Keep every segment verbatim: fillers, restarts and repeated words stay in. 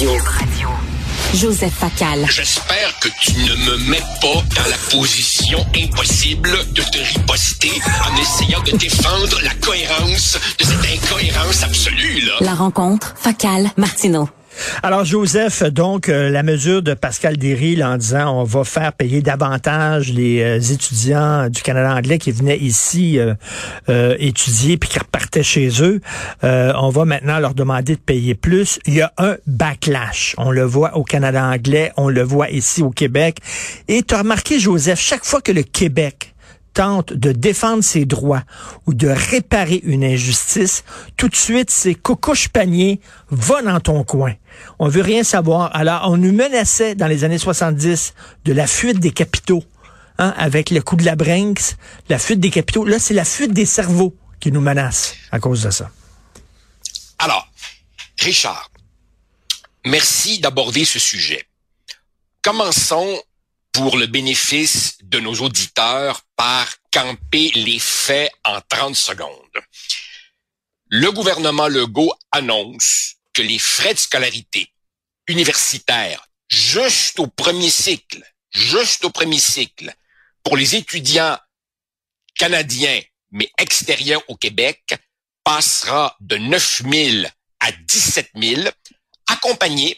Radio. Joseph Facal. J'espère que tu ne me mets pas dans la position impossible de te riposter en essayant de défendre la cohérence de cette incohérence absolue, là. La rencontre, Facal-Martineau. Alors, Joseph, donc, euh, la mesure de Pascal Derry, là, en disant on va faire payer davantage les euh, étudiants du Canada anglais qui venaient ici euh, euh, étudier puis qui repartaient chez eux, euh, on va maintenant leur demander de payer plus. Il y a un backlash. On le voit au Canada anglais, on le voit ici au Québec. Et tu as remarqué, Joseph, chaque fois que le Québec tente de défendre ses droits ou de réparer une injustice, tout de suite, c'est coucouche-panier, va dans ton coin. On veut rien savoir. Alors, on nous menaçait dans les années soixante-dix de la fuite des capitaux, hein, avec le coup de la Brinks, la fuite des capitaux. Là, c'est la fuite des cerveaux qui nous menace à cause de ça. Alors, Richard, merci d'aborder ce sujet. Commençons pour le bénéfice de nos auditeurs par camper les faits en trente secondes. Le gouvernement Legault annonce que les frais de scolarité universitaire juste au premier cycle, juste au premier cycle, pour les étudiants canadiens mais extérieurs au Québec, passera de neuf mille à dix-sept mille, accompagné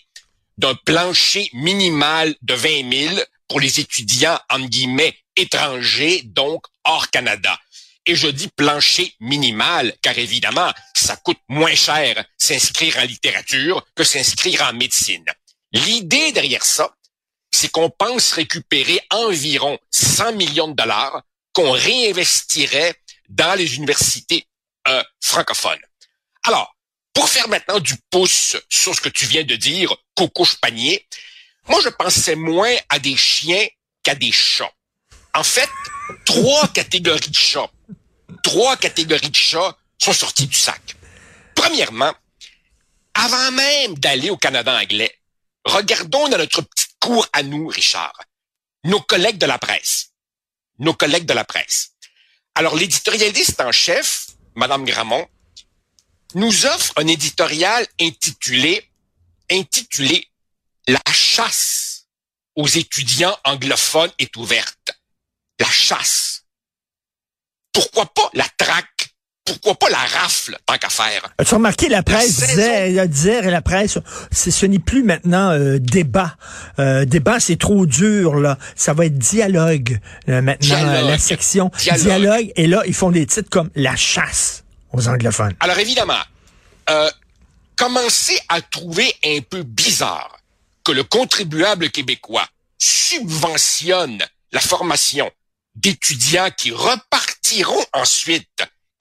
d'un plancher minimal de vingt mille pour les étudiants, entre guillemets, étrangers, donc hors Canada. Et je dis plancher minimal, car évidemment, ça coûte moins cher s'inscrire en littérature que s'inscrire en médecine. L'idée derrière ça, c'est qu'on pense récupérer environ cent millions de dollars qu'on réinvestirait dans les universités euh, francophones. Alors, pour faire maintenant du pouce sur ce que tu viens de dire, coucouche-panier, moi, je pensais moins à des chiens qu'à des chats. En fait, trois catégories de chats, trois catégories de chats sont sorties du sac. Premièrement, avant même d'aller au Canada anglais, regardons dans notre petite cour à nous, Richard, nos collègues de la presse. Nos collègues de la presse. Alors, l'éditorialiste en chef, Madame Grammont, nous offre un éditorial intitulé, intitulé La chasse aux étudiants anglophones est ouverte. La chasse. Pourquoi pas la traque? Pourquoi pas la rafle, tant qu'à faire? As-tu remarqué, la presse la disait, disait, la presse, c'est, ce n'est plus maintenant euh, débat. Euh, débat, c'est trop dur, là. Ça va être dialogue, euh, maintenant, dialogue, la section. Dialogue. dialogue. Et là, ils font des titres comme La chasse aux anglophones. Alors, évidemment, euh, commencez à trouver un peu bizarre que le contribuable québécois subventionne la formation d'étudiants qui repartiront ensuite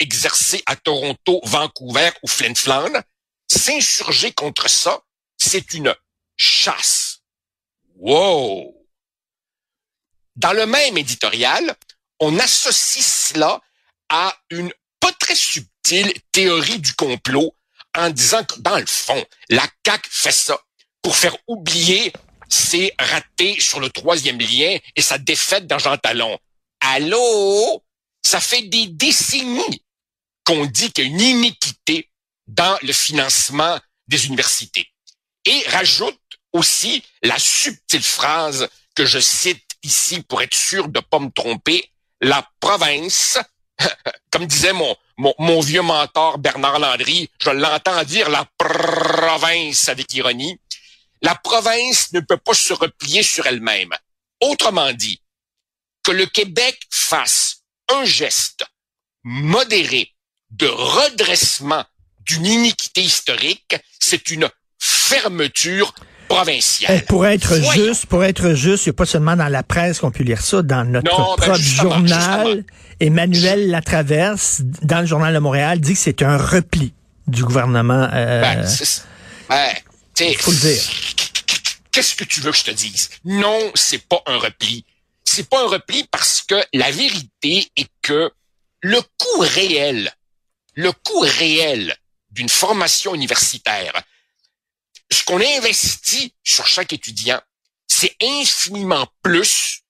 exercer à Toronto, Vancouver ou Flin-Flan, s'insurger contre ça, c'est une chasse. Wow! Dans le même éditorial, on associe cela à une pas très subtile théorie du complot en disant que, dans le fond, la C A Q fait ça pour faire oublier ses ratés sur le troisième lien et sa défaite dans Jean Talon. Allô? Ça fait des décennies qu'on dit qu'il y a une iniquité dans le financement des universités. Et rajoute aussi la subtile phrase que je cite ici pour être sûr de ne pas me tromper. La province, comme disait mon, mon, mon vieux mentor Bernard Landry, je l'entends dire la province avec ironie, la province ne peut pas se replier sur elle-même. Autrement dit, que le Québec fasse un geste modéré de redressement d'une iniquité historique, c'est une fermeture provinciale. Hey, pour être Voyons. juste, pour être juste, il n'y a pas seulement dans la presse qu'on peut lire ça, dans notre non, propre ben justement, journal, justement. Emmanuel Latraverse, dans le Journal de Montréal, dit que c'est un repli du gouvernement. Euh, ben, c'est, ben, Faut le dire. Qu'est-ce que tu veux que je te dise? Non, c'est pas un repli. C'est pas un repli parce que la vérité est que le coût réel, le coût réel d'une formation universitaire, ce qu'on investit sur chaque étudiant, c'est infiniment plus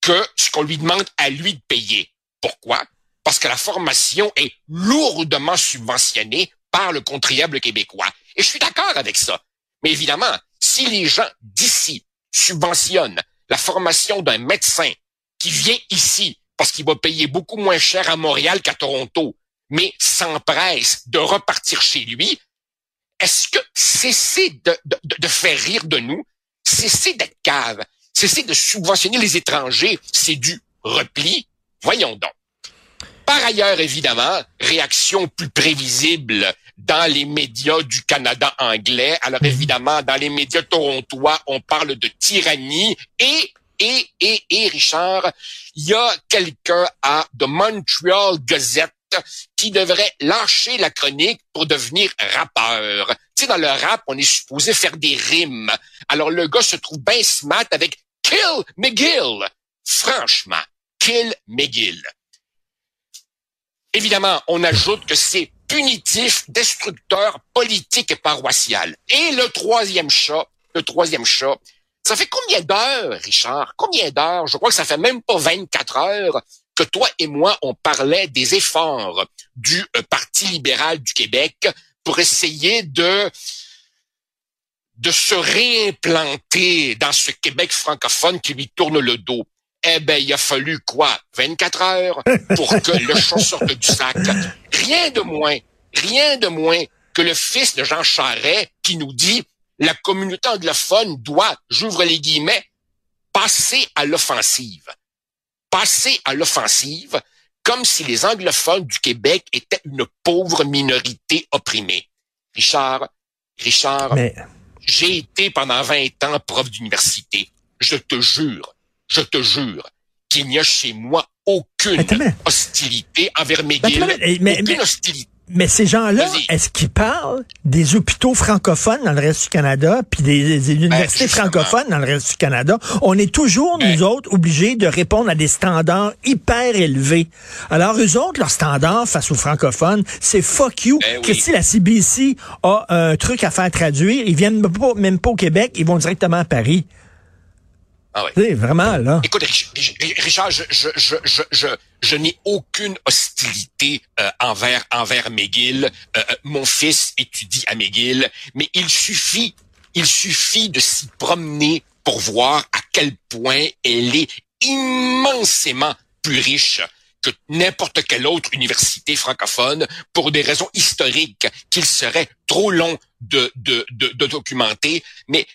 que ce qu'on lui demande à lui de payer. Pourquoi? Parce que la formation est lourdement subventionnée par le contribuable québécois. Et je suis d'accord avec ça. Mais évidemment, Si les gens d'ici subventionnent la formation d'un médecin qui vient ici parce qu'il va payer beaucoup moins cher à Montréal qu'à Toronto, mais s'empresse de repartir chez lui, est-ce que cesser de, de, de faire rire de nous, cesser d'être cave, cesser de subventionner les étrangers, c'est du repli? Voyons donc. Par ailleurs, évidemment, réaction plus prévisible dans les médias du Canada anglais. Alors évidemment, dans les médias torontois, on parle de tyrannie et, et, et, et, Richard, il y a quelqu'un à The Montreal Gazette qui devrait lâcher la chronique pour devenir rappeur. Tu sais, dans le rap, on est supposé faire des rimes. Alors le gars se trouve bien smart avec Kill McGill. Franchement, Kill McGill. Évidemment, on ajoute que c'est punitif, destructeur, politique et paroissial. Et le troisième chat, le troisième chat, ça fait combien d'heures, Richard? Combien d'heures? Je crois que ça fait même pas vingt-quatre heures que toi et moi, on parlait des efforts du euh, Parti libéral du Québec pour essayer de, de se réimplanter dans ce Québec francophone qui lui tourne le dos. Eh ben, il a fallu quoi? vingt-quatre heures pour que le chat sorte du sac. Rien de moins, rien de moins que le fils de Jean Charest qui nous dit « La communauté anglophone doit, j'ouvre les guillemets, passer à l'offensive. » Passer à l'offensive comme si les anglophones du Québec étaient une pauvre minorité opprimée. Richard, Richard, Mais... j'ai été pendant vingt ans prof d'université. Je te jure. Je te jure qu'il n'y a chez moi aucune hostilité envers McGill. Mais, mais, aucune hostilité. Mais ces gens-là, est-ce qu'ils parlent des hôpitaux francophones dans le reste du Canada puis des, des universités ben, francophones dans le reste du Canada? On est toujours, ben, nous autres, obligés de répondre à des standards hyper élevés. Alors, eux autres, leurs standards face aux francophones, c'est « fuck you ben, ». Que oui. Si la C B C a un truc à faire traduire, ils viennent même pas, même pas au Québec, ils vont directement à Paris. Ah ouais. C'est vraiment, là. Écoute, Richard, je, je, je, je, je, je n'ai aucune hostilité euh, envers envers McGill. Euh, mon fils étudie à McGill, mais il suffit, il suffit de s'y promener pour voir à quel point elle est immensément plus riche que n'importe quelle autre université francophone pour des raisons historiques qu'il serait trop long de de de, de documenter. Mais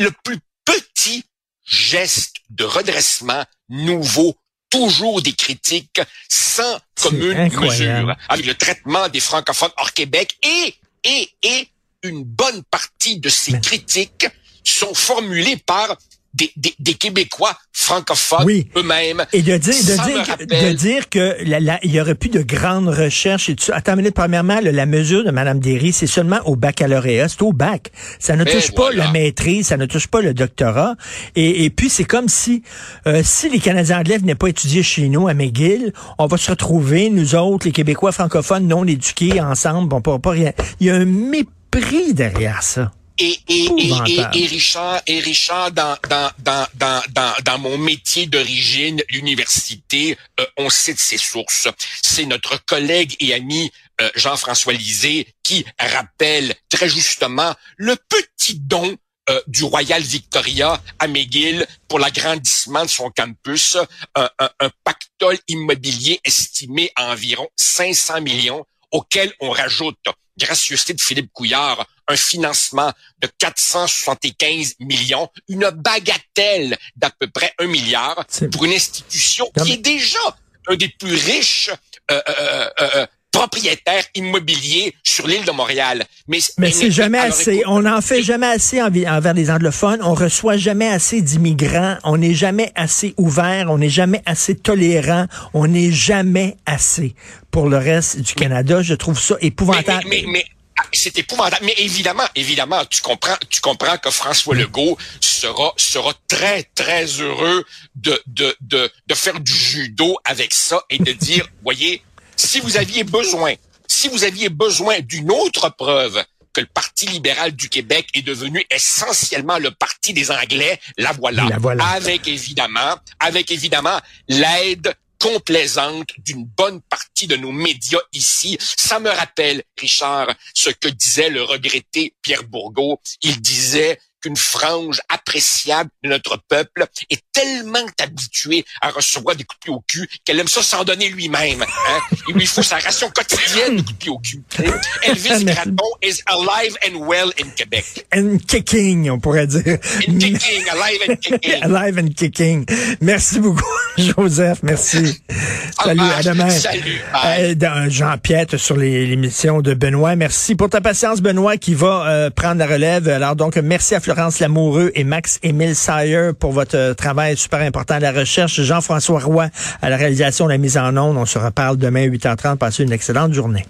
le plus petit geste de redressement nouveau, toujours des critiques sans commune incroyable. Mesure, avec le traitement des francophones hors Québec et, et, et une bonne partie de ces Mais... critiques sont formulées par Des, des, des Québécois francophones oui. eux-mêmes. Et de dire, de dire, rappel... de dire que la, la, il y aurait plus de grandes recherches. Et tu, attends une minute, premièrement, le, la mesure de Mme Derry, c'est seulement au baccalauréat, c'est au bac. Ça ne ben touche voilà. pas la maîtrise, ça ne touche pas le doctorat. Et, et puis, c'est comme si, euh, si les Canadiens anglais venaient pas étudier chez nous à McGill, on va se retrouver, nous autres, les Québécois francophones non éduqués, ensemble, on pourra pas rien. Il y a un mépris derrière ça. Et, et, et, et, et Richard, et Richard dans, dans, dans, dans, dans, dans mon métier d'origine, l'université, euh, on sait de ses sources. C'est notre collègue et ami euh, Jean-François Lisé qui rappelle très justement le petit don euh, du Royal Victoria à McGill pour l'agrandissement de son campus, un, un, un pactole immobilier estimé à environ cinq cents millions, auquel on rajoute, gracieuseté de Philippe Couillard, un financement de quatre cent soixante-quinze millions, une bagatelle d'à peu près un milliard pour une institution qui est déjà un des plus riches euh, euh, euh, propriétaires immobiliers sur l'île de Montréal. Mais, mais c'est jamais alors, assez. Écoute, on n'en fait jamais assez envers les anglophones. On reçoit jamais assez d'immigrants. On n'est jamais assez ouvert. On n'est jamais assez tolérant. On n'est jamais assez. Pour le reste du Canada, je trouve ça épouvantable. Mais, mais, mais, mais... C'est épouvantable, mais évidemment, évidemment, tu comprends, tu comprends que François Legault sera sera très très heureux de de de de faire du judo avec ça et de dire, voyez, si vous aviez besoin, si vous aviez besoin d'une autre preuve que le Parti libéral du Québec est devenu essentiellement le parti des Anglais, la voilà, la voilà. avec évidemment, avec évidemment l'aide complaisante d'une bonne partie de nos médias ici. Ça me rappelle, Richard, ce que disait le regretté Pierre Bourgault. Il disait qu'une frange appréciable de notre peuple est tellement habituée à recevoir des coups de pied au cul qu'elle aime ça s'en donner lui-même. Hein? Il lui faut sa ration quotidienne de coups de pied au cul. Elvis Graton is alive and well in Québec. And kicking, on pourrait dire. And kicking, alive and kicking. Alive and kicking. Merci beaucoup, Joseph. Merci. Salut, à demain. Salut. Euh, dans Jean-Pierre sur les, l'émission de Benoît. Merci pour ta patience, Benoît, qui va euh, prendre la relève. Alors donc, merci à Florence Lamoureux et Max Émile Sayer pour votre euh, travail super important à la recherche. Jean-François Roy à la réalisation, la mise en onde. On se reparle demain à huit heures trente. Passez une excellente journée.